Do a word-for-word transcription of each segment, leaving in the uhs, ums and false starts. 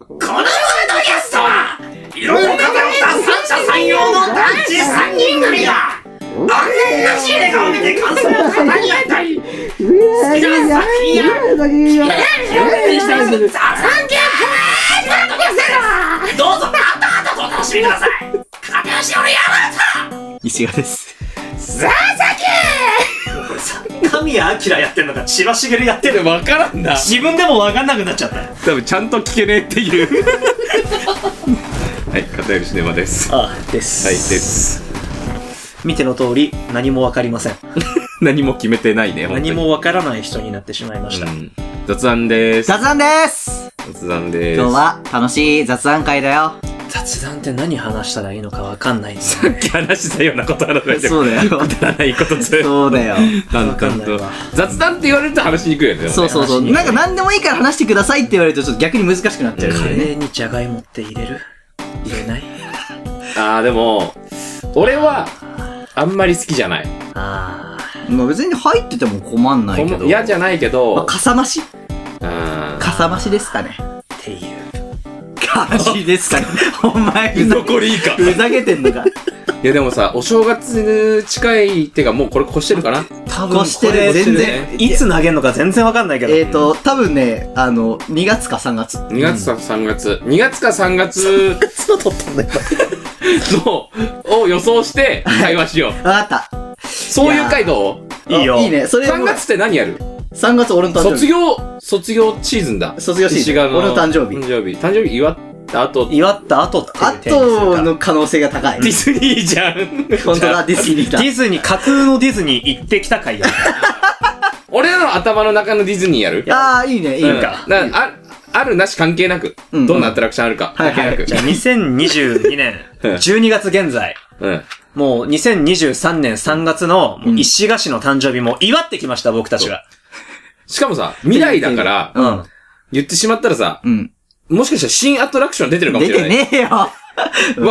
この世のやつとはいろいろ偏った三者三様の男子三人組があんならしい映画を見て感想を語り合えたり好きな作品や綺麗に表現したり雑談系を語り合えたりどうぞあたあたとお楽しみください。片足俺やばいと石川です。佐々木これさ神谷明やってんのか千葉茂やってんのか分からんな。自分でも分かんなくなっちゃった。多分ちゃんと聞けねえっていうはい、片寄シネマです。ああ、ですはい、です見ての通り、何も分かりません何も決めてないね、本当に何も分からない人になってしまいました。うん、雑談でーす雑談でーす雑談でーす今日は楽しい雑談会だよ。雑談って何話したらいいのか分かんないんですよ、ね、さっき話したようなこと話されてそうだよくだらないことずそうだよ淡々と雑談って言われると話しにくいよね。そうそうそう、なんか何でもいいから話してくださいって言われるとちょっと逆に難しくなっちゃうよね。カレーにじゃがいもって入れる入れないあーでも俺はあんまり好きじゃない。あー、まあ、別に入ってても困んないけど嫌じゃないけど、まあ、かさ増しうんかさ増しですかねっていう話ですかねお前ふざけてんのかいやでもさお正月近いってかもうこれ越してるかな多分越してる全然いつ投げんのか全然わかんないけどえっ、ー、と多分ねあのにがつかさんがつにがつかさんがつ、うん、にがつかさんがつさんがつの撮ったんだよのを予想して会話しよう分かったそういう回どういいよいいねそれさんがつって何やるさんがつ俺の誕生日卒業卒業シーズンだ卒業シーズン俺の誕生日誕生日誕生日祝った後祝った後って後の可能性が高いディズニーじゃん本当だディズニーだディズニー架空のディズニー行ってきたかいや俺らの頭の中のディズニーやるああいいねいいか、うん、だからあるなし関係なく、うん、どんなアトラクションあるか、うん、関係なく、はいはい、じゃあにせんにじゅうにねんじゅうにがつ現在、うん、もうにせんにじゅうさんねんさんがつの石賀氏の誕生日も祝ってきました僕たちは。しかもさ、未来だから、うん、言ってしまったらさ、うん、もしかしたら新アトラクション出てるかもしれない。出てねえよわ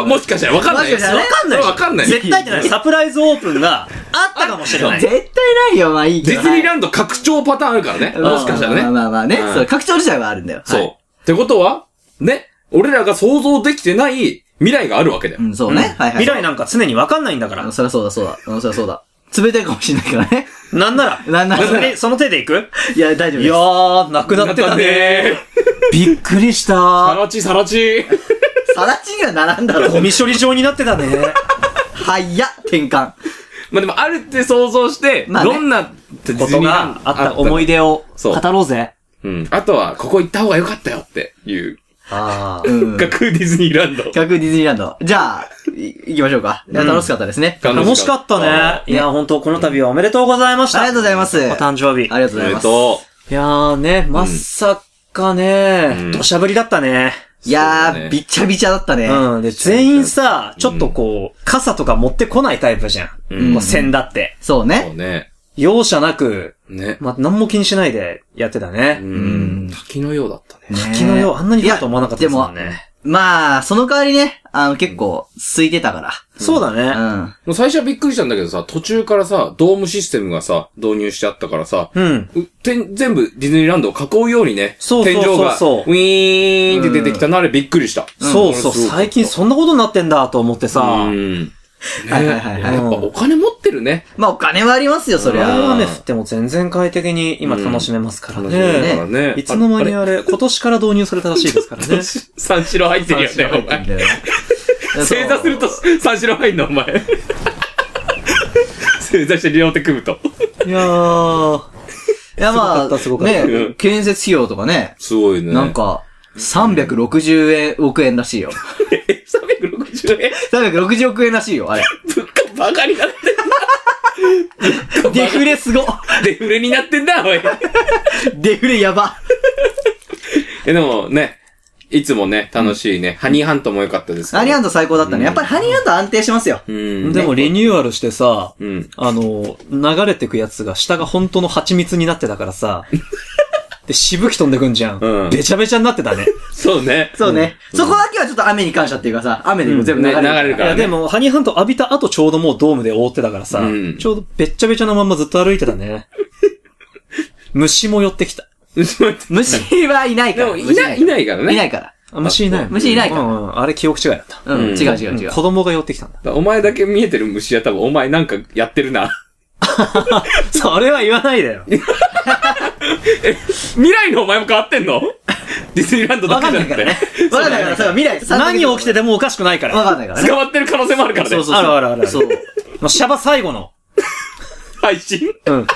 もしかしたらわかんない。わかんない。わかんない。絶対じゃない。サプライズオープンがあったかもしれない。絶対ないよ。まあいいけど。ディズニーランド拡張パターンあるからね。もしかしたらね。まあまあまあね。うん、そう拡張自体はあるんだよ。そう。はい、ってことはね、俺らが想像できてない未来があるわけだよ。うん、そうね、うんはいはい。未来なんか常にわかんないんだから。そりゃそうだそうだ。そりゃそうだ。潰れてるかもしれないからね。なんなら、なんなら、その手で行く？いや、大丈夫です。いやー、なくなってたねー。びっくりしたー。さらち、さらち。さらちにはならんだろう。ゴミ処理場になってたねー。はいや、転換。まあでも、あるって想像して、まあね、どんなことがあった思い出を語ろうぜ。うん。あとは、ここ行った方が良かったよっていう。ああ、うん。架空ディズニーランド。架空ディズニーランド。じゃあ、行きましょうか。いや、楽しかったですね。うん、楽しかったね。いや、本当この度はおめでとうございました。ありがとうございます。お誕生日。ありがとうございます。いやーね、まさかね、土砂降りだったね。いやー、ね、びっちゃびちゃだったね。うん。で、全員さ、ちょっとこう、傘とか持ってこないタイプじゃん。うん。もう線だって。そうね。そうね。容赦なく、ね。まあ、何も気にしないでやってたね。うん。滝のようだったね。滝のよう、あんなに降ると思わなかったですもんね。でも、まあ、その代わりね、あの、結構、空いてたから。うん、そうだね。うん。もう最初はびっくりしたんだけどさ、途中からさ、ドームシステムがさ、導入しちゃったからさ、うん。全部ディズニーランドを囲うようにね、そうそうそうそう天井が、ウィーンって出てきたのあれびっくりした。うん、そうそう、最近そんなことになってんだと思ってさ、うん。ね、はいはいはいはい。やっぱお金持ってるね。まあお金はありますよ、そりゃ。雨降っても全然快適に今楽しめますからね。うん、ね, ねいつの間にあ れ, あれ、今年から導入されたらしいですからね。三四郎入ってるよね、お前。正座すると三四郎入んの、お前。正座して両手組むと。いやー。いやまあ、ね、建設費用とかね。すごいね。なんか、さんびゃくろくじゅうおくえんらしいよ。えさんびゃくろくじゅうえん ?さんびゃくろくじゅうおく円らしいよ、あれ。物価バカになってんな。デフレすご。デフレになってんだ、おい。デフレやば。え、でもね、いつもね、楽しいね。ハニーハントも良かったですけど。ハニーハント最高だったね。やっぱりハニーハント安定しますよ。うん、でもリニューアルしてさ、うん、あの、流れてくやつが下が本当の蜂蜜になってたからさ。で、しぶき飛んでくんじゃん。うん。べちゃべちゃになってたね。そうね。そうね、うん。そこだけはちょっと雨に感謝っていうかさ、雨でも全部流れるから、うんね、流れるからね。いやでも、ハニーハント浴びた後ちょうどもうドームで覆ってたからさ、うん、ちょうどべっちゃべちゃなままずっと歩いてたね。虫も寄ってきた。虫は、いないから。でもいない、いないからね。いないから。虫いない。虫いないから。うんうん、あれ記憶違いだった。うん、うん、違う違う違う、うん。子供が寄ってきたんだ。だお前だけ見えてる虫は多分お前なんかやってるな。それは言わないだよ。え、未来のお前も変わってんの？ディズニーランドだけじゃなくて。わかんないからね。わかんないから、それは未来。何起きててもおかしくないから。わかんないからね。捕まってる可能性もあるからね。そうそうそう。あるあるある。そう。もうシャバ最後の。配信？うん。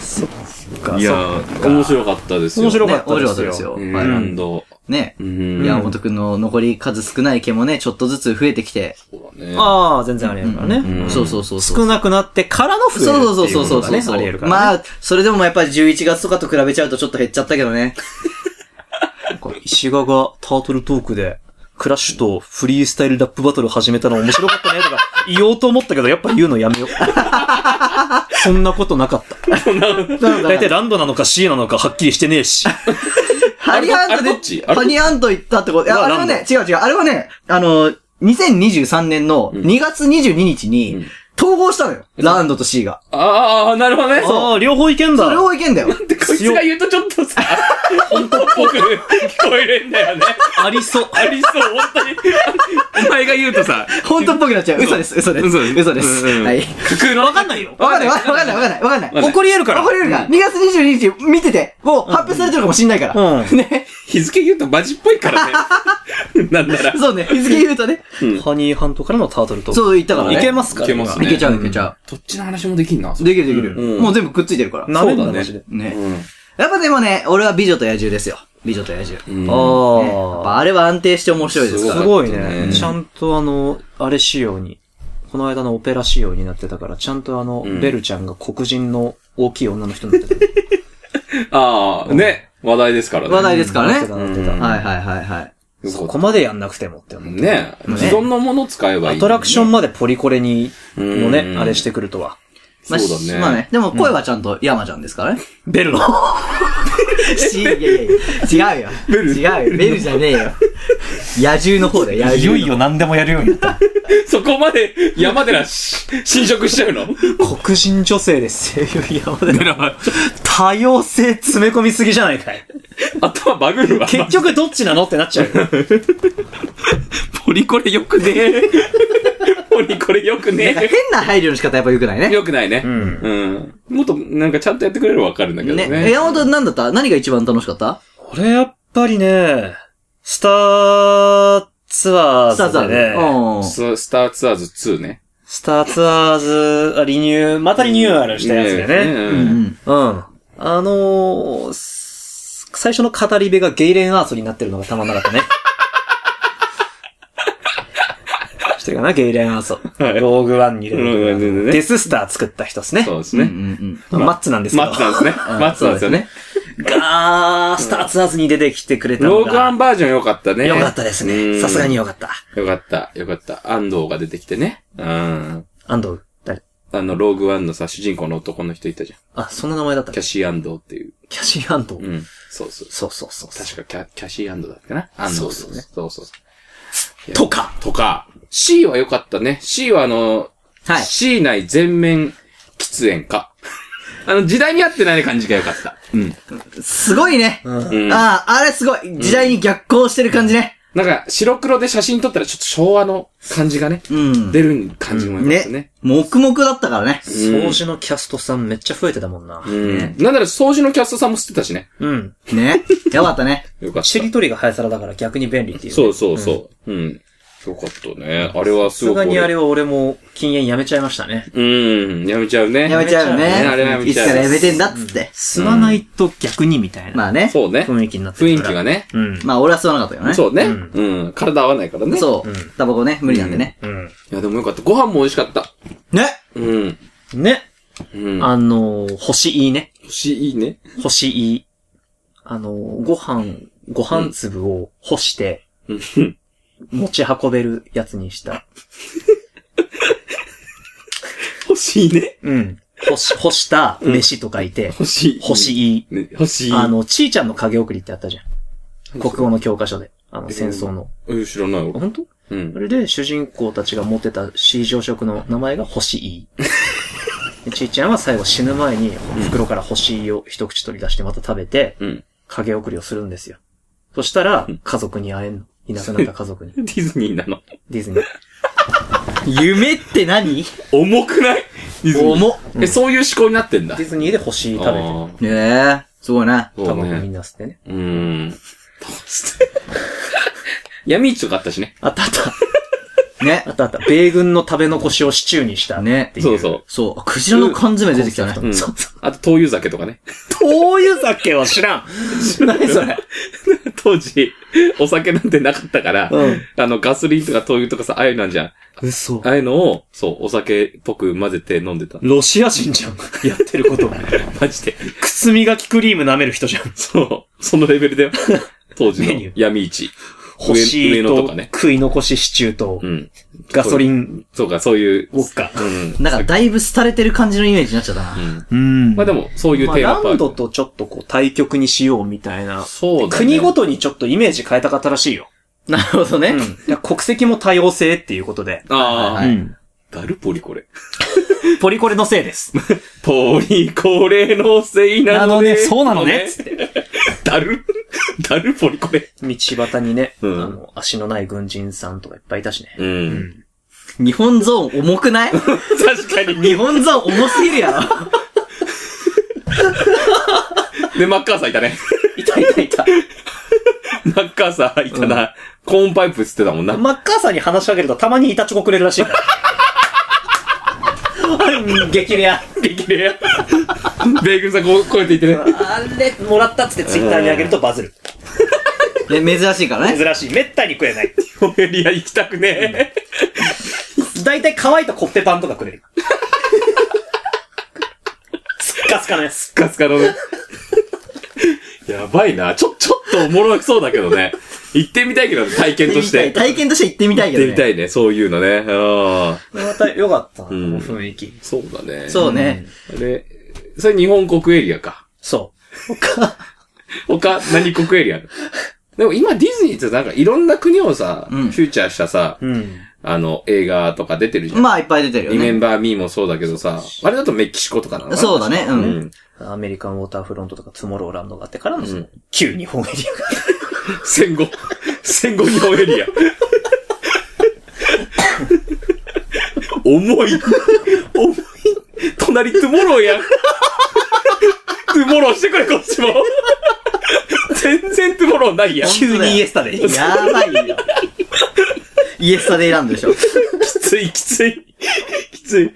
そっか。いやー、面白かったですよ。面白かったですよ。マイランド。ね。山本くんの残り数少ない毛もね、ちょっとずつ増えてきて。そうだね。ああ、全然あり得るからね、うんうん。そうそうそう。少なくなってからの増えるっていうのが、ね。そうそうそうそう。あり得るからね。まあ、それでもやっぱりじゅういちがつとかと比べちゃうとちょっと減っちゃったけどね。石川がタートルトークで、クラッシュとフリースタイルラップバトル始めたの面白かったねとか言おうと思ったけど、やっぱ言うのやめよう。そんなことなかった。大体ランドなのか C なのかはっきりしてねえし。ハニーハントで、ハニーハント行ったってこと。いや、あれはね、違う違う。あれはね、あの、にせんにじゅうさんねんのにがつにじゅうににちに統合したのよ。うん、ランドと C が。ああ、なるほどね。そう、両方いけんだ。両方いけんだよ。なんでこいつが言うとちょっとさ、本当っぽく聞こえるんだよね。ありそう。ありそう、本当に。お前が言うとさ、本当っぽくなっちゃう。嘘です、嘘です。嘘です。嘘です。うんうん、はい。くくのわかんないよ。わかんない、わかんない、わかんない、わかんない。怒り得るから。怒り得るから。うん、にがつにじゅうににち見てて、もう発表されてるかもしんないから。うんうん、ね。日付言うとマジっぽいからね。なんなら。そうね、日付言うとね。うん、ハニーハントからのタートルと。そう、言ったからね。いけますか？いけますね。いけちゃう、いけちゃう。どっちの話もできんな。できる、できる、うん。もう全部くっついてるから。なるほどね。ね。うん、やっぱでもね、俺は美女と野獣ですよ。美女と野獣。うん、ああ、ね。あれは安定して面白いですから。すごいね。ちゃんとあの、あれ仕様に、この間のオペラ仕様になってたから、ちゃんとあの、うん、ベルちゃんが黒人の大きい女の人になってた。ああ、ね。話題ですからね。話題ですからね。うん、なってた、なってた。はいはいはいはい。そこまでやんなくてもって思って。ねえ。既存のもの使えばいい、ね。アトラクションまでポリコレに、のね、あれしてくるとは。まあ、そうだね。まあね。でも声はちゃんと山ちゃんですからね。うん、ベルの。いやいやいや、違うよ。ベル違うよ。ベルじゃねえよ。野獣の方だよ、野獣。いよいよ何でもやるようになった。そこまで山寺侵食しちゃうの？黒人女性ですよ、山寺は。多様性詰め込みすぎじゃないかい。頭バグるわ。結局どっちなのってなっちゃう。ポリコレよくねえ。ポリコレよくねえ。変な配慮の仕方やっぱよくないね。よくないね。うん。うん、もっとなんかちゃんとやってくれるわかるんだけどね。ね、山本なんだった？何が一番楽しかった？俺やっぱりね、スターツアーズだね。スターツアーズ、うん、スターツアーズツーね。スターツアーズ、リニュー、またリニューアルしたやつだよね。ね、うんうん、うん。あのー、最初の語り部がゲイレンアースになってるのがたまんなかったね。それかな、ゲイレンアーソー、はい、ローグワンに出てくる、ね、デススター作った人ですね。そうですね、うんうんうん、マッツなんですけど、マッツなんですねマッツなんですよねガースターツアーズに出てきてくれたのがローグワンバージョン良かったね。良かったですね。さすがに良かった良かった良かった。安藤が出てきてね。うん、安藤誰？あのローグワンのさ、主人公の男の人いたじゃん。あ、そんな名前だったっけ？キャシー安藤っていう。キャシー安藤、うん、そうそうそうそうそう、確かキ ャ, キャシー安藤だったかな。安藤、ね、そうそうそうそうそうとかとかC は良かったね。C はあの、はい、C 内全面喫煙か。あの、時代に合ってない感じが良かった。うん。すごいね。うん、ああ、あれすごい。時代に逆行してる感じね。うん、なんか、白黒で写真撮ったらちょっと昭和の感じがね、うん、出る感じも良かったね。黙々だったからね。掃除のキャストさんめっちゃ増えてたもんな。うん。ね、なんなら掃除のキャストさんも吸ってたしね。うん。ね。よかったね。よかった。しりとりが早皿だから逆に便利っていう、ね。そうそうそう。うん。うん、よかったね。あれはすごく。さすがにあれは俺も禁煙やめちゃいましたね。うん。やめちゃうね。やめちゃうね。あれやめちゃう。いつからやめてんだっつって。吸わないと逆にみたいな。まあね。そうね。雰囲気になってる。雰囲気がね。うん。まあ俺は吸わなかったよね。そうね。うん。うん、体合わないからね。そう。うん、タバコね、無理なんでね、うん。うん。いやでもよかった。ご飯も美味しかった。ね。うん。ね。うん、あのー、星いいね。星いいね。星いい。あのー、ご飯、ご飯粒を干して、うん。持ち運べるやつにした。欲しいね。うん。干し、干した飯と書いて。欲しい。欲しい。欲しい。あの、ちーちゃんの影送りってあったじゃん。国語の教科書で。あの、戦争の。えー、知らないわ。ほんと？うん。それで、主人公たちが持ってたC上色の名前が欲しい。ちーちゃんは最後死ぬ前に袋から欲しいを一口取り出してまた食べて、うん。影送りをするんですよ。そしたら、家族に会えんの。いなくなった家族に。ディズニーなの。ディズニー。夢って何？重くない？ディズニー。重っ、うん。え、そういう思考になってんだ。ディズニーで星食べてる。ねえ。すごいな。多分みんな捨てね。うーん。捨て。闇市とかあったしね。あったあった。ね。あったあった。米軍の食べ残しをシチューにしたね。っていう。そうそう。そう。クジラの缶詰出てきたね。うん、そうそう。あと、灯油酒とかね。灯油酒は知らん。知らないそれ。当時、お酒なんてなかったから、うん、あの、ガソリンとか灯油とかさ、ああいうなんじゃん。嘘。ああいうのを、そう、お酒っぽく混ぜて飲んでた。ロシア人じゃん。やってること。マジで。靴磨きクリーム舐める人じゃん。そう。そのレベルだよ。当時の闇市。星と食い残しシチューと、うん、ガソリン、そうか、そういう、ウォッカ。うん、なんかだいぶ廃れてる感じのイメージになっちゃったな。うん。まあでも、そういうテーマパーク。まあ、ランドとちょっとこう対極にしようみたいな。そうだね。国ごとにちょっとイメージ変えたかったらしいよ。なるほどね。うん、国籍も多様性っていうことで。ああ、はい、うん。だるポリコレ。ポリコレのせいです。ポリコレのせいなのね。なのね、そうなのね。つってだるだるポリコレ。道端にね、うん、あの、足のない軍人さんとかいっぱいいたしね。うんうん、日本ゾーン重くない？確かに。日本ゾーン重すぎるやろ。で、マッカーサーいたね。いたいたいた。マッカーサーいたな、うん。コーンパイプつってたもんな。マッカーサーに話しかけるとたまにイタチョコくれるらしいから。激レア。激レア。米軍さん、こう、こうやって言ってね。あれ、もらったっつってツイッターにあげるとバズる。ね、珍しいからね。珍しい。めったに食えない。オメリア行きたくねえ。だいたい乾いたコッペパンとかくれる。スッカスカのやつ。スッカスカのね。やばいな。ちょ、ちょっとおもろそうだけどね。行ってみたいけど、体験として。体験として行ってみたいけどね。行ってみたいね、そういうのね。ああ。また良かったな、うん、雰囲気。そうだね。そうね。うん、で、それ日本国エリアか。そう。他、他何国エリアでも今ディズニーってなんかいろんな国をさ、うん、フューチャーしたさ、うん、あの、映画とか出てるじゃん。まあいっぱい出てるよね。リメンバーミーもそうだけどさ、あれだとメキシコとかなのかな。そうだね、うん。うんアメリカンウォーターフロントとかトゥモローランドがあってからのその旧日本エリアが戦後戦後日本エリア重い重い隣トゥモローやんトゥモローしてくれこっちも全然トゥモローないやん急にイエスタデイやばいよイエスタデイランドでしょきついきついきつい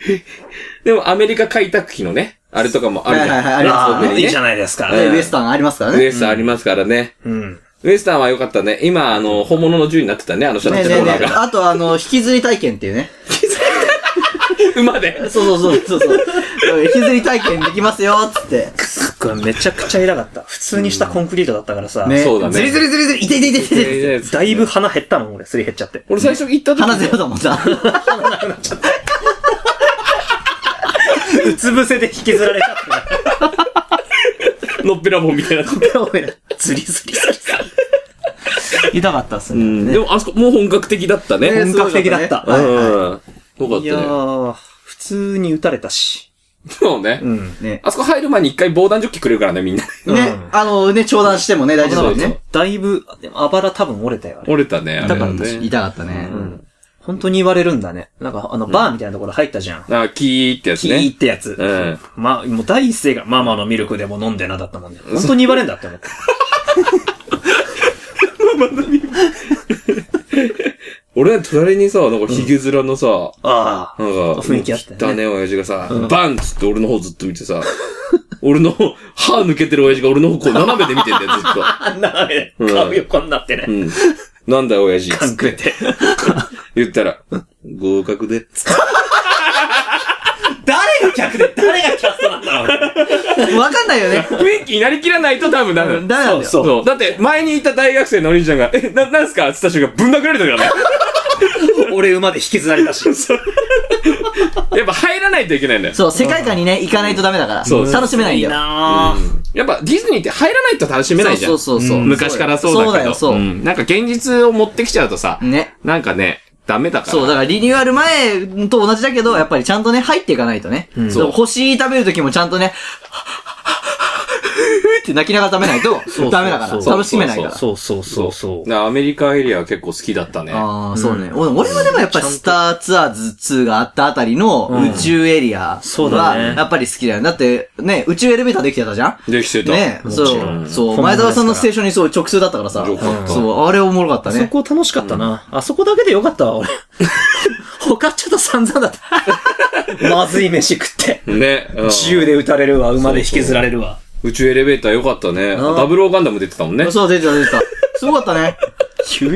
でもアメリカ開拓費のねあれとかもあるじゃん。はいはいはい、ありますね。いいじゃないですか、ねうん。ウエスタンありますからね。ウエスタンありますからね。うん。ウエスタンは良かったね。今、あの、本物の銃になってたね、あのシャラテコーナーが。ねねねあと、あの、引きずり体験っていうね。引きずり馬で。そうそうそうそう。引きずり体験できますよ、つって。すっごい、めちゃくちゃ偉かった。普通にしたコンクリートだったからさ。ね、そうだね。ずりずりずりずり、いていていていていて。だいぶ鼻減ったもん、俺。すり減っちゃって。俺最初行った時に。鼻ゼロだもんさ。鼻なくなっちゃった。うつ伏せで引きずられちゃった。のっぺらぼうみたいな。のっぺらぼうみたいな。ずりずりずりずり。痛かったっすね、うん。でもあそこもう本格的だったね。本格的だった。うん。よかったね。いやー、普通に撃たれたし。そうね。うん。ね。あそこ入る前に一回防弾チョッキくれるからね、みんな。ね。あのね、長弾してもね、大丈夫だよね。だいぶ、あばら多分折れたよ。折れたね。だから痛かったね。うん。本当に言われるんだね。なんか、あの、バーみたいなところ入ったじゃん。うん、あ、キーってやつね。キーってやつ。うん。まあ、もう第一声がママのミルクでも飲んでなだったもんね。本当に言われるんだって思った。ママのミルク。俺、隣にさ、なんか、ヒゲ面のさ、うん、ああ、なんか、雰囲気あったね。だね、親父がさ、うん、バンつって俺の方ずっと見てさ、俺の歯抜けてる親父が俺の方こう斜めで見てんだよ、ずっと。斜めで。顔横になってね。うん。なんだよ、親父。つって。隠れて。言ったら、合格で。誰が客で、誰がキャストなんだろう。わかんないよね。雰囲気になりきらないと多分ダメ。ダメだよ。そうそう。だって、前にいた大学生のお兄ちゃんが、え、な、なんすかって言った瞬間、ぶん殴られたからね。俺馬で引きずられたし。やっぱ入らないといけないんだよ。そう、世界観にね、行かないとダメだから。そう。楽しめないよ。いいなぁ、うん。やっぱディズニーって入らないと楽しめないじゃん。そうそうそうそう。昔からそうだけど。そうだよ、そう。うん、なんか現実を持ってきちゃうとさ、ね。なんかね、ダメだから。そう、だからリニューアル前と同じだけど、やっぱりちゃんとね、入っていかないとね。うん、そう。星食べるときもちゃんとね、って泣きながら食べないとダメだから、楽しめないから。そうそうそうそう。アメリカエリアは結構好きだったね。ああ、そうね。俺はでもやっぱスターツアーズツーがあったあたりの宇宙エリアはやっぱり好きだよ。だってね、宇宙エレベーターできてたじゃん？できてた。ね、そう。そう。前澤さんのステーションにそう直通だったからさ。そう、あれおもろかったね。あそこ楽しかったな。あそこだけでよかったわ、俺。他ちょっと散々だった。まずい飯食って。ね。銃で撃たれるわ、馬で引きずられるわ。宇宙エレベーターよかったね。ダブルオーガンダム出てたもんね。そう、出てた、出てた。すごかったね。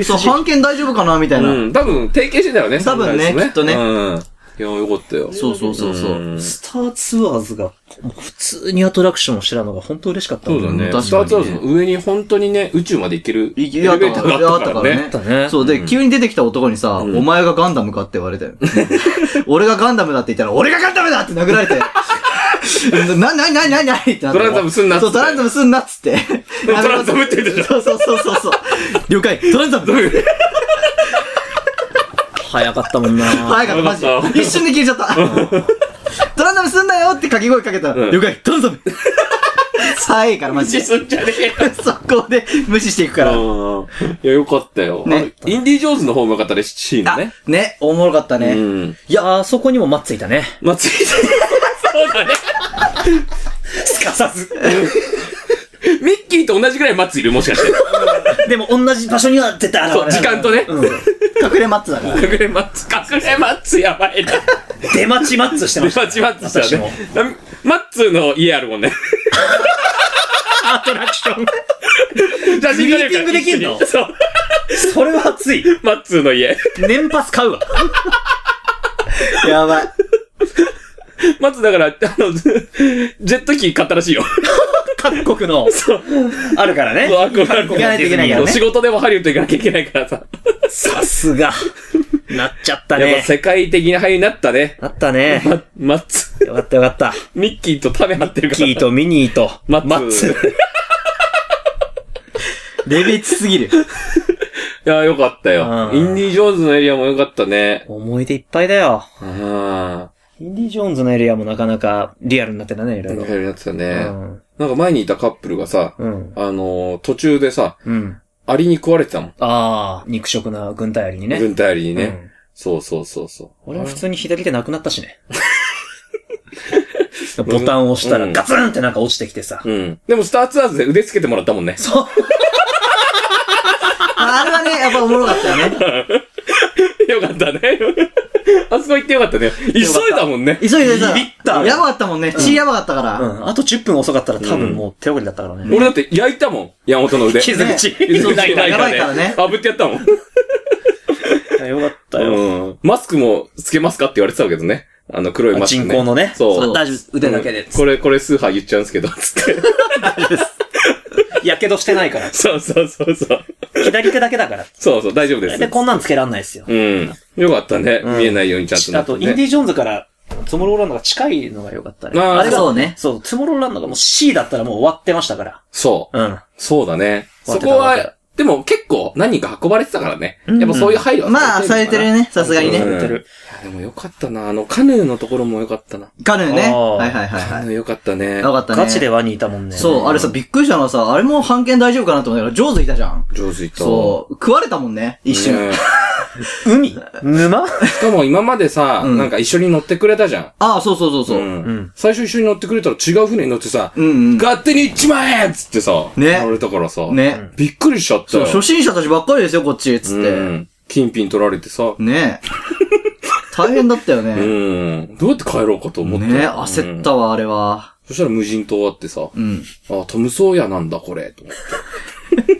そう、半券大丈夫かなみたいな。うん、多分、提携してんだよね。多分ね、きっとね。うん。いや、よかったよ。そうそうそうそう。スターツアーズが、普通にアトラクションをしてたのが本当嬉しかった。そうだね。スターツアーズの上に本当にね、宇宙まで行けるエレベーターがあったからね。そうで、急に出てきた男にさ、お前がガンダムかって言われたよ。俺がガンダムだって言ったら、俺がガンダムだって殴られて。な、な、な、な、な、ってなって。トランザムすんなっつって。そう、トランザムすんなっつって。トランザムって言ってた。そうそうそうそう。了解。トランザム。早かったもんな。早かった、マジ。一瞬で消えちゃった。トランザムすんなよって掛け声かけたら、了解。トランザム。早いからマジで。無視すんじゃねえ。そこで無視していくから。いや、よかったよ。ね。インディ・ジョーンズの方もよかったね、シーンのね。ね、おもろかったね。いや、あそこにもマッツいたね。マッツいた。そうだね。すかさずミッキーと同じくらいマッツいるもしかしてでも同じ場所には絶対現れない時間とね、うん、隠れマッツだから隠れマッツ隠れマッツやばいな出待ちマッツしてました出待ちマッツしたねマッツの家あるもんねアトラクション写真撮れるからミーティングできんのそうそれは熱いマッツの家年パス買うわやばいまずだから、あの、ジェット機買ったらしいよ。各国の。そう。あるからね。そう、各国の。行かないといけないからね。仕事でもハリウッド行かなきゃいけないからさ。さすが。なっちゃったね。やっぱ世界的な俳優になったね。なったね。マッツ。よかったよかった。ミッキーとタメ張ってるから。ミッキーとミニーとマッツ。レベチすぎる。いや、よかったよ。インディ・ジョーンズのエリアもよかったね。思い出いっぱいだよ。うん。インディ・ジョーンズのエリアもなかなかリアルになってたね、いろいろ。リアルになってたね。うん、なんか前にいたカップルがさ、うん、あのー、途中でさ、うん、アリに食われてたもん。ああ、肉食な軍隊アリにね。軍隊アリにね。うん、そうそうそうそう。俺は普通に左手なくなったしね。ボタンを押したらガツンってなんか落ちてきてさ。うんうん、でもスターツアーズで腕つけてもらったもんね。そう。あれはね、やっぱおもろかったよね。よかったね。あそこ行ってよかったね。急いだもんね。急いでた。ビビった。やばかったもんね。血やばかったから。うん。あとじゅっぷん遅かったら多分もう手遅れだったからね。俺だって焼いたもん。山本の腕。傷口。傷口ないからね。炙ってやったもん。よかったよ。マスクもつけますかって言われてたけどね。あの黒いマスク。人工のね。そう。大丈夫。腕だけで。これ、これ数波言っちゃうんですけど。つって。大丈夫です。やけどしてないから。そうそうそうそう。左手だけだから。そうそう、大丈夫です。で、こんなんつけらんないですよ。うん。よかったね。見えないようにちゃんとね。あと、インディ・ジョーンズから、トゥモローランドが近いのがよかったね。ああ、そうね。そう、トゥモローランドがもう シー だったらもう終わってましたから。そう。うん。そうだね。そこは、でも結構何人か運ばれてたからね。やっぱそういう配慮はまあ、されてるね。さすがにね。されてる。でもよかったな。あの、カヌーのところもよかったな。カヌーね。はいはいはい。カヌーよかったね。よかったね。ガチでワニいたもんね。そう、あれさ、びっくりしたのはさ、あれも半券大丈夫かなと思ったら、ジョーズいたじゃん。ジョーズいた。そう。食われたもんね。一瞬。海沼しかも今までさ、なんか一緒に乗ってくれたじゃん。ああ、そうそうそうそう。最初一緒に乗ってくれたら違う船に乗ってさ、勝手に行っちまえっつってさ、ね。乗れたからさ、ね。びっくりしちゃったよ。初心者たちばっかりですよ、こっち、つって。金品取られてさ。ね大変だったよね。うん。どうやって帰ろうかと思って。ね焦ったわ、あれは。そしたら無人島あってさ、うん。あ、トムソーヤなんだ、これ、と思って。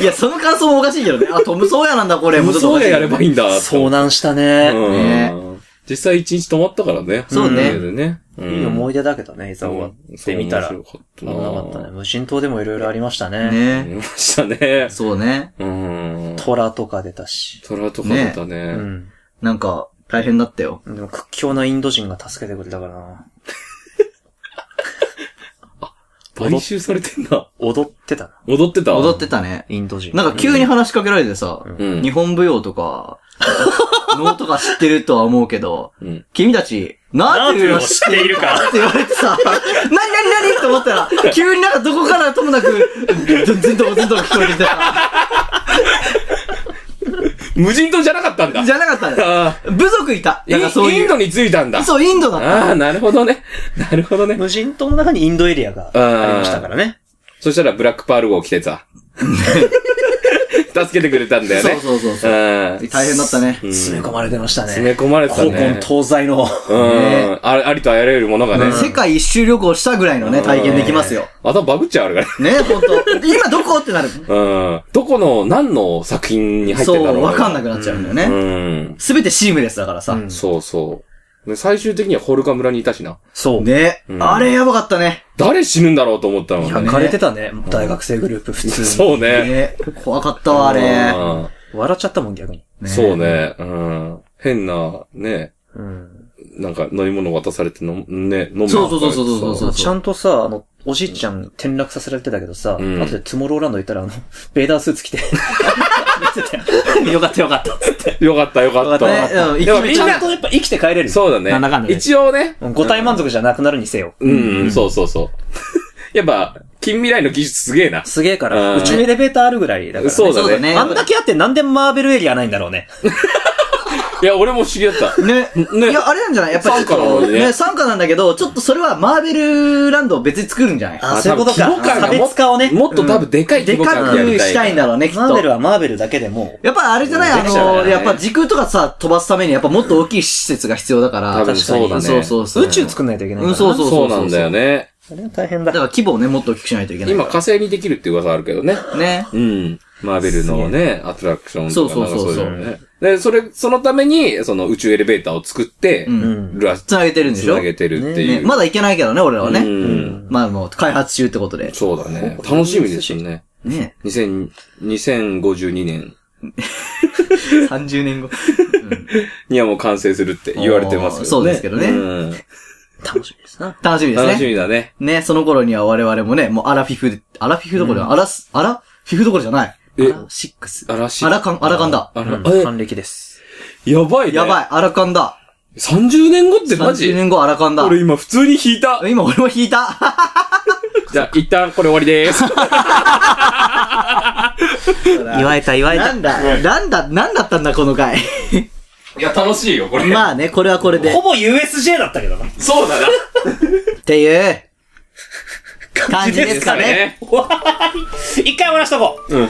いや、その感想もおかしいけどね。あ、トム・ソーヤなんだ、これ。トム・ソーヤやればいいんだ。遭難したね。実際一日泊まったからね。そうね。いい思い出だけどね、いざ終わってみたら。危なかったね。無人島でもいろいろありましたね。ね。ありましたね。そうね。虎とか出たし。虎とか出たね。なんか、大変だったよ。でも屈強なインド人が助けてくれたからな。買収されてんだ。踊ってたな。踊ってた踊ってたね。インド人。なんか急に話しかけられてさ、うん、日本舞踊とか、能とか知ってるとは思うけど、うん、君たちナートゥを知っているかって言われてさ、なになになにと思ったら、急になんかどこからともなく、全然どこ全然聞こえてきた。無人島じゃなかったんだ。じゃなかったんだ。部族いた。なんかそういうインドに着いたんだ。そう、インドだった。ああ、なるほどね。なるほどね。無人島の中にインドエリアがありましたからね。そしたらブラックパール号着てさ。助けてくれたんだよね。そうそうそうそう。うん、大変だったね。詰め込まれてましたね。詰め込まれてたね。香港東西の。うん。ありとあらゆるものがね。世界一周旅行したぐらいのね、体験できますよ。あとバグっちゃうあるからね。ね、ほんと。今どこってなる。うん。どこの、何の作品に入ってんだろう。そう、わかんなくなっちゃうんだよね。うん。すべてシームレスだからさ。うん、そうそう。最終的にはホルカ村にいたしな。そう。ね。うん、あれやばかったね。誰死ぬんだろうと思ったのね。焼かれてたね。大学生グループ普通に。そうね。怖かったわ、あれ。笑っちゃったもん、逆に。ね、そうね。うん。変な、ね。うん。なんか飲み物渡されての、ね、飲む。そうそうそうそうそうそう。ちゃんとさ、あの、おじいちゃん転落させられてたけどさ、うん、後でトゥモローランド行ったら、あの、ベーダースーツ着て。よかったよかったっつって。よかったよかった。でもみんなとやっぱ生きて帰れる。そうだね。なんだかんだね。一応ね。ご体満足じゃなくなるにせよ。うん、そうそうそう。やっぱ、近未来の技術すげえな。すげえから。うちのエレベーターあるぐらいだから。そうだね。あんだけあってなんでマーベルエリアないんだろうね。いや、俺も不思議だった。ね。ね。いや、あれなんじゃないやっぱり。参加なんだね。ね、参加なんだけど、ちょっとそれはマーベルランドを別に作るんじゃない？あ、そういうことか。差別化をね。もっと多分でかい規模感でやりたい。でかくしたいんだろうね、きっと。マーベルはマーベルだけでも。やっぱあれじゃないあの、やっぱ時空とかさ、飛ばすためにやっぱもっと大きい施設が必要だから。確かに。そうだね。そうそうそう。宇宙作んないといけないから。うん、そうそうそう。そうなんだよね。あれは大変だ。だから規模をね、もっと大きくしないといけない。今火星にできるって噂あるけどね。ね。うん。マーベルのね、アトラクションとかなんかそういうのね。で、それ、そのために、その宇宙エレベーターを作って、ルアス。繋げてるんでしょ？繋げてるっていう。まだいけないけどね、俺らはね。まあもう、開発中ってことで。そうだね。楽しみですよね。ね。にせんごじゅうにねん。さんじゅうねんご。にはもう完成するって言われてますけどね。そうですけどね。楽しみですな。楽しみですね。楽しみだね。ね、その頃には我々もね、もうアラフィフ、アラフィフどころ、アラス、アラフィフどころじゃない。え、シックス。アラシックス。アラカン、アラカンだ。アラカン。還暦です。やばいね。やばい、アラカンだ。さんじゅうねんごってマジ ?さんじゅうねんごアラカンだ。俺今普通に引いた。今俺も引いた。じゃあ、一旦これ終わりでーす。祝えた、祝えた。なんだ、なんだ、なんだったんだ、この回。いや、楽しいよ、これ。まあね、これはこれで。ほぼ ユーエスジェー だったけどな。そうだな。っていう。感じですかね。一回終わらしとこう。うん。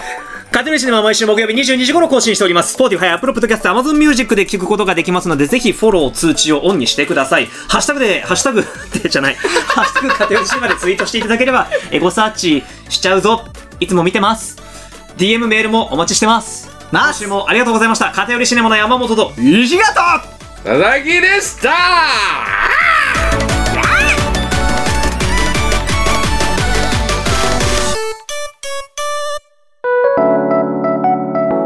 カテルシネマは毎週木曜日にじゅうにじ頃更新しております。Spotify、Apple Podcast、Amazon Music で聞くことができますので、ぜひフォロー通知をオンにしてください。ハッシュタグで、ハッシュタグでじゃない。ハッシュタグカテルシネマでツイートしていただければ、エゴサーチしちゃうぞ。いつも見てます。ディーエム メールもお待ちしてます。今週もありがとうございました。カテルシネマの山本と、石形佐々木でした。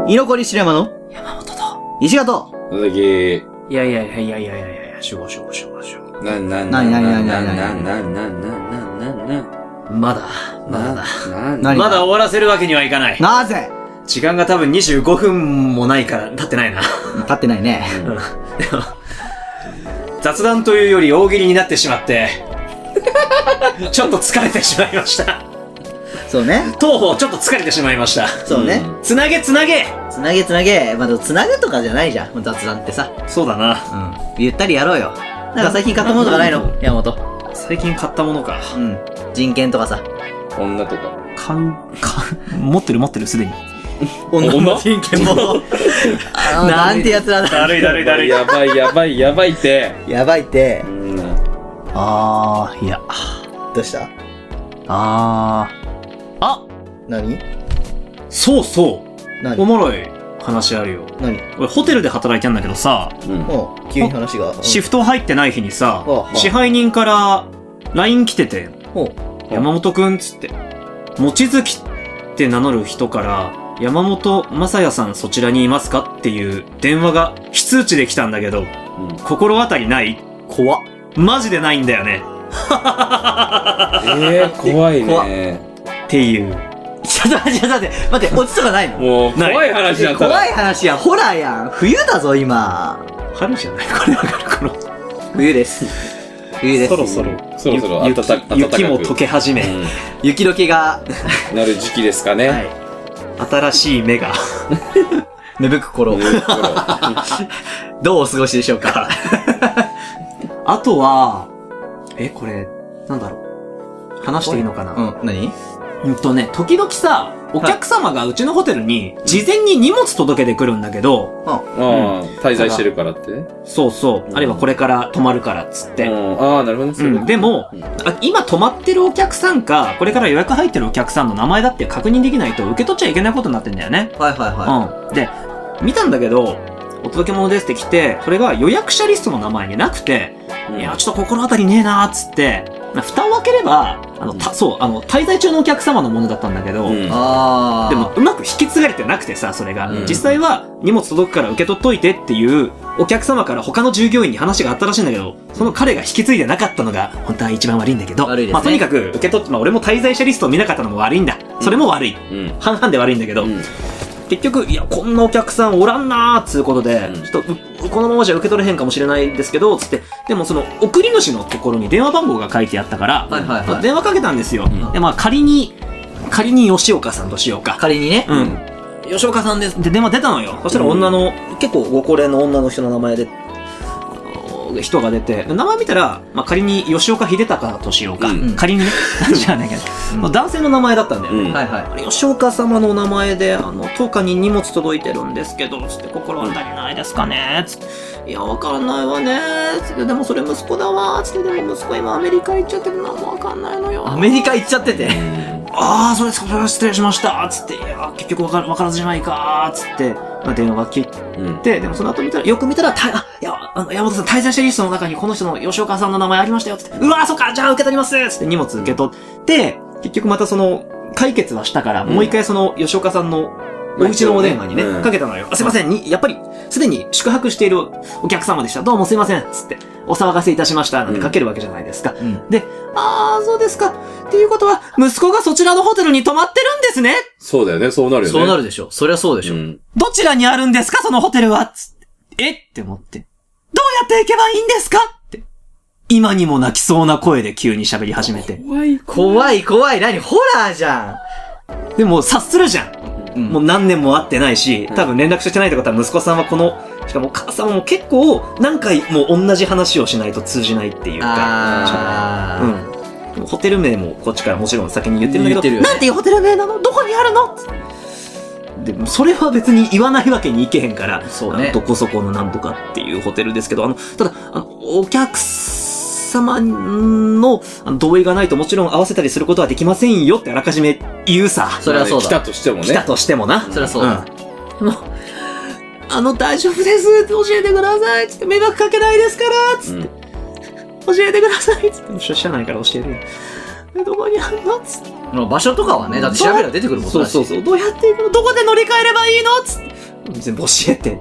居残りシネマの山本と石形佐々木。いやいやいやいやいやいやいや、しょうしょうしょうしょう。ななななななななななななな。まだまだまだ終わらせるわけにはいかない。なぜ？時間が多分にじゅうごふんもないから経ってないな。経ってないね。雑談というより大喜利になってしまって、ちょっと疲れてしまいました。そうね。東方ちょっと疲れてしまいました。そうね。つなげつなげつなげつなげまあ、つなぐとかじゃないじゃん。雑談ってさ。そうだな。うん。ゆったりやろうよ。なんか最近買ったものとかないの山本。最近買ったものか。うん。人権とかさ。女とか。かん、かん、持ってる持ってる、すでに。女の人権も。なんてやつらだ。だるいだるいだるい。やばいやばいやばいって。やばいって。うん。あー、いや。どうしたあー。あ、なに？そうそう。なに？おもろい話あるよ。なに？俺ホテルで働いてんだけどさ、うん、急に話が、うん、シフト入ってない日にさ、うん、支配人から ライン 来てて、うん、山本くんっつって、望月って名乗る人から山本正也さんそちらにいますかっていう電話が非通知で来たんだけど、うん、心当たりない？怖っ。マジでないんだよね。えー、怖いね。っていう。ちょっと待って、待って、待って、落ちとかないの？もう、怖い話やん。怖い話や、ホラーやん。冬だぞ、今。春じゃない？これわかる、この。冬です冬です。そろそろそろそろ雪、雪も溶け始め、うん、雪解けがなる時期ですかね、はい、新しい芽が芽吹く頃どうお過ごしでしょうかあとはえこれなんだろう話していいのかな、うん、何うんとね時々さお客様がうちのホテルに事前に荷物届けてくるんだけど、うんうん、滞在してるからってそうそう、うん、あるいはこれから泊まるからっつって、うん、ああなるほどね、うん、でも、うん、今泊まってるお客さんかこれから予約入ってるお客さんの名前だって確認できないと受け取っちゃいけないことになってんだよね。はいはいはい、うん、で見たんだけどお届け物ですって来てそれが予約者リストの名前になくて、うん、いやちょっと心当たりねえなーっつって蓋を開ければあの、うん、そうあの滞在中のお客様のものだったんだけど、うん、あでもうまく引き継がれてなくてさそれが、うん、実際は荷物届くから受け取っといてっていうお客様から他の従業員に話があったらしいんだけどその彼が引き継いでなかったのが本当は一番悪いんだけど、ねまあ、とにかく受け取って、まあ、俺も滞在者リストを見なかったのも悪いんだそれも悪い、うん、半々で悪いんだけど、うん結局いやこんなお客さんおらんなーっつうことで、うん、ちょっとこのままじゃ受け取れへんかもしれないですけどつってでもその送り主のところに電話番号が書いてあったから、はいはいはい、電話かけたんですよ、うん、でまあ仮に仮に吉岡さんとしようか仮にね、うん、吉岡さんですって電話出たのよそしたら女の、うん、結構ご高齢の女の人の名前で人が出て名前見たら、まあ、仮に吉岡秀隆としようか、うん、仮にねじゃないけど、うん、男性の名前だったんだよね、うんはいはい、吉岡様の名前であのとおかに荷物届いてるんですけどつって心当たりないですかねつっていや分かんないわねつってでもそれ息子だわつってでも息子今アメリカ行っちゃってるのも分かんないのよアメリカ行っちゃっててああそれそれは失礼しましたつっていや結局分か、分からずじゃないかつって電話切って、うん、でもその後見たらよく見たらたあいやあの山本さん滞在者リストの中にこの人の吉岡さんの名前ありましたよっつってうわーそっかじゃあ受け取りますっつって荷物受け取って結局またその解決はしたから、うん、もう一回その吉岡さんのお家のお電話にね、うん、かけたのよ、うん、すいませんにやっぱりすでに宿泊しているお客様でしたどうもすいませんっつってお騒がせいたしましたなんてかけるわけじゃないですか、うん、であーそうですかっていうことは息子がそちらのホテルに泊まってるんですねそうだよねそうなるよねそうなるでしょそりゃそうでしょ、うん、どちらにあるんですかそのホテルはつってえって思ってどうやって行けばいいんですかって今にも泣きそうな声で急に喋り始めて怖い怖い怖い何ホラーじゃんでも察するじゃん、うん、もう何年も会ってないし多分連絡してないってことは息子さんはこのしかも母さんも結構何回も同じ話をしないと通じないっていうかあー、うん、ホテル名もこっちからもちろん先に言ってるんだけど、ね、なんていうホテル名なのどこにあるのでもそれは別に言わないわけにいけへんからそう、ね、どこそこのなんとかっていうホテルですけどあのただあのお客様の同意がないともちろん合わせたりすることはできませんよってあらかじめ言うさそれはそうだ来たとしてもね来たとしてもなそれはそうだ、うんうんあの大丈夫です教えてくださいつって迷惑かけないですからつって、うん、教えてくださいつって知らないから教えてえどこにあるのつって場所とかはねだって調べれば出てくるもんねそうそうそうどうやって行くのどこで乗り換えればいいのつって全部教えて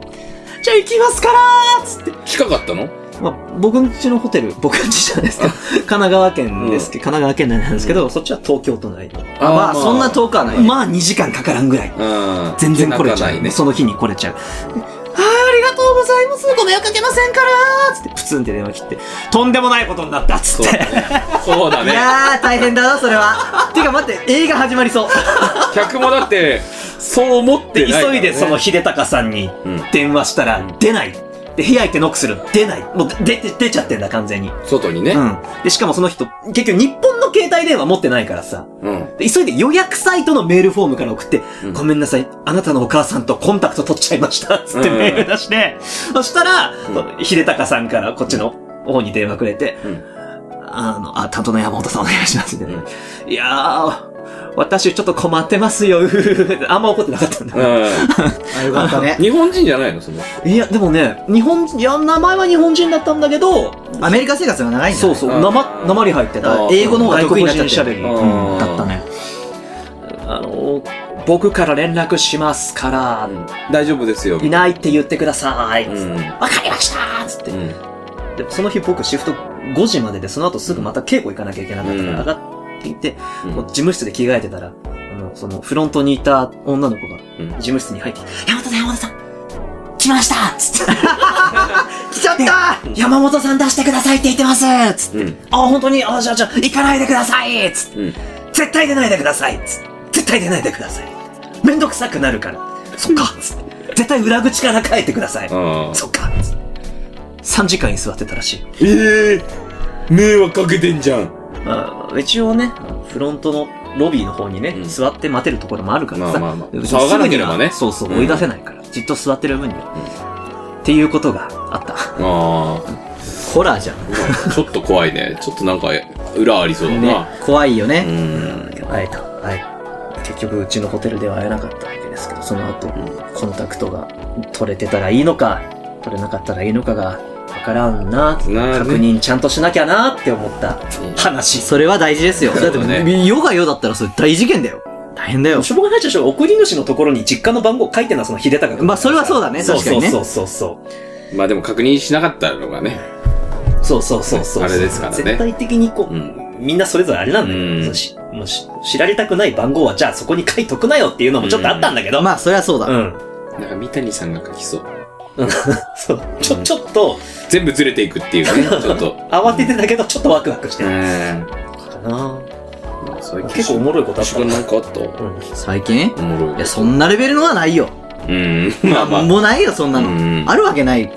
じゃあ行きますからつって近かったのまあ僕ん家のホテル僕ん家じゃないですか神奈川県ですけど、うん、神奈川県内なんですけど、うん、そっちは東京都内のあまあそんな遠くはないまあにじかんかからんぐらい、うん、全然来れちゃう、ね、その日に来れちゃうああありがとうございますご迷惑かけませんからーつってプツンって電話切ってとんでもないことになったっつってそうだねいやー大変だなそれはてか待って映画始まりそう客もだってそう思ってないから、ね、急いでその秀隆さんに電話したら、うん、出ないで部屋行ってノックする出ないもう出て出ちゃってんだ完全に外にねうんでしかもその人結局日本の携帯電話持ってないからさうんで急いで予約サイトのメールフォームから送って、うん、ごめんなさいあなたのお母さんとコンタクト取っちゃいましたつってメール出して、うん、そしたら、うん、秀隆さんからこっちの方に電話くれて、うん、あのあ担当の山本さんお願いしますって、ねうん、いやー私ちょっと困ってますよあんま怒ってなかったんだ、うん、あよかったね日本人じゃないのそのいやでもね日本いや名前は日本人だったんだけどアメリカ生活が長いんだ、ね、そうそうなまり入ってた英語の方が得意になっちゃってる、うん、だったねあの僕から連絡しますから、うん、大丈夫ですよいないって言ってくださいわ、うん、かりましたっつって、うん、でもその日僕シフトごじまででその後すぐまた稽古行かなきゃいけなかったから、うんうんって言って、うん、もう事務室で着替えてたら、あの、そのフロントにいた女の子が、事務室に入ってきて、うん、山本さん、山本さん、ちましたっつって来ちゃった、うん、山本さん出してくださいって言ってますっつって、うん、あ、本当に、あ、じゃあじゃあ行かないでくださいっつって、うん、絶対出ないでくださいっつって、絶対出ないでください、めんどくさくなるからそっかっつって、絶対裏口から帰ってください、うん、そっかっつってさんじかんに座ってたらしい。えー、迷惑かけてんじゃん。まあ、一応ね、フロントのロビーの方にね、うん、座って待てるところもあるからさ、まあまあまあ、騒がなければね、そうそう、うん、追い出せないからじっと座ってる分には、うん、っていうことがあった。ああ、ホラーじゃん。ちょっと怖いね。ちょっとなんか裏ありそうだな。ね、怖いよね。うん、会えた。はい。結局うちのホテルでは会えなかったわけですけど、その後、うん、コンタクトが取れてたらいいのか、取れなかったらいいのかが。わからんな、ね、確認ちゃんとしなきゃなって思った話。それは大事ですよ。だって、ね、世が世だったらそれ大事件だよ。大変だよ。しょうがないでしょ。送り主のところに実家の番号書いてるのはその秀隆君。まあそれはそうだね。確かにね。そうそうそうそう。まあでも確認しなかったのがね。そうそうそうそう。あれですからね。絶対的にこう、うん、みんなそれぞれあれなんだよ。もうし知られたくない番号はじゃあそこに書いとくなよっていうのもちょっとあったんだけど。まあそれはそうだ。うん。なんか三谷さんが書きそう。そうちょ、うん、ちょっと全部ずれていくっていうねちょっと慌ててたけどちょっとワクワクしてるかな。最近結構おもろいことあったなんかあった、うん、最近おもろい。いやそんなレベルのはないよ。うんまあまあもうないよそんなの、うん、あるわけない。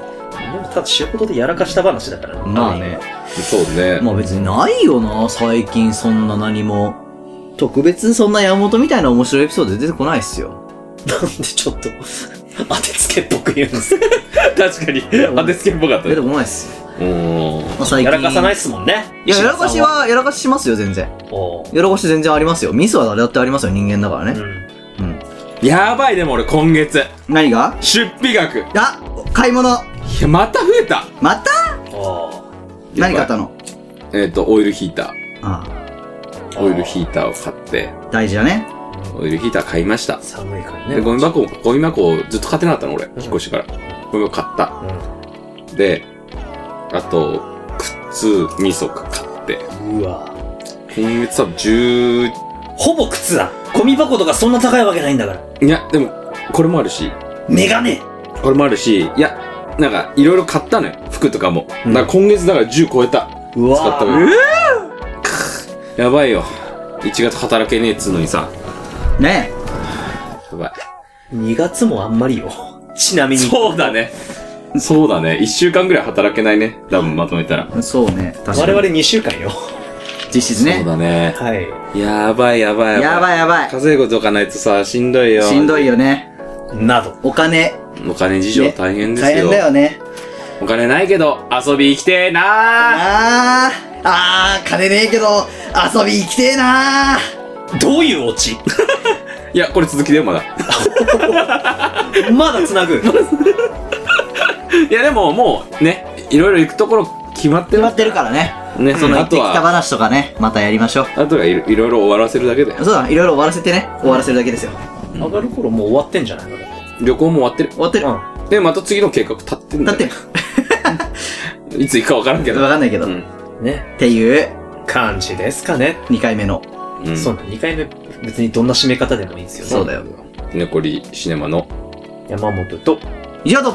ただ仕事でやらかした話だから。まあねそうね。まあ別にないよな最近そんな何も特別そんな山本みたいな面白いエピソード出てこないっすよ。なんでちょっと当てつけっぽく言うんですよ確かに当てつけっぽかった。出てこないっす。おー、まあ、最近やらかさないっすもんね。いややらかしはやらかししますよ全然。おやらかし全然ありますよ。ミスは誰だってありますよ人間だからね。うん、うん、やばい。でも俺今月何が出費額あ買い物いやまた増えた。また何買ったの。えっとオイルヒーター。ああオイルヒーターを買って大事だね。オイルヒーター買いました。寒いからね。で、ゴミ箱、ゴミ箱ずっと買ってなかったの俺、うん、引っ越してから。ゴミ箱買った。うん、で、あと、靴、二足買って。うわ今月多分十、ほぼ靴だ。ゴミ箱とかそんな高いわけないんだから。いや、でも、これもあるし。メガネこれもあるし、いや、なんか、いろいろ買ったのよ。服とかも。うん、だから今月だから十超えた。うわ使った分。うぅやばいよ。いちがつ働けねえっつうのにさ。ねえ。やばい。にがつもあんまりよ。ちなみに。そうだね。そうだね。いっしゅうかんぐらい働けないね。多分まとめたら。そうね。確かに。我々にしゅうかんよ。実質ね。そうだね。はい。やばいやばいやばい。やばいやばい。稼ぐとかないとさ、しんどいよ。しんどいよね。など。お金。お金事情大変ですよ。大変だよね。お金ないけど、遊び行きてーなー。あー。あー、金ねえけど、遊び行きてーなー。どういうオチいや、これ続きだよ、まだまだ繋ぐいや、でももうね、いろいろ行くところ決まってる決まってるからね。ね、その行ってきた話とかね、またやりましょう。あとはいろいろ終わらせるだけだよ。そうだ、いろいろ終わらせてね、終わらせるだけですよ、うん、上がる頃もう終わってんじゃないの。旅行も終わってる終わってる、うん、で、また次の計画立ってんだよ、ね、立ってるいつ行くか分からんけど分かんないけど、うん、ねっていう感じですかね。にかいめのうん、そうだ、にかいめ、別にどんな締め方でもいいですよね。そうだよ。残りシネマの山本と、いやだ。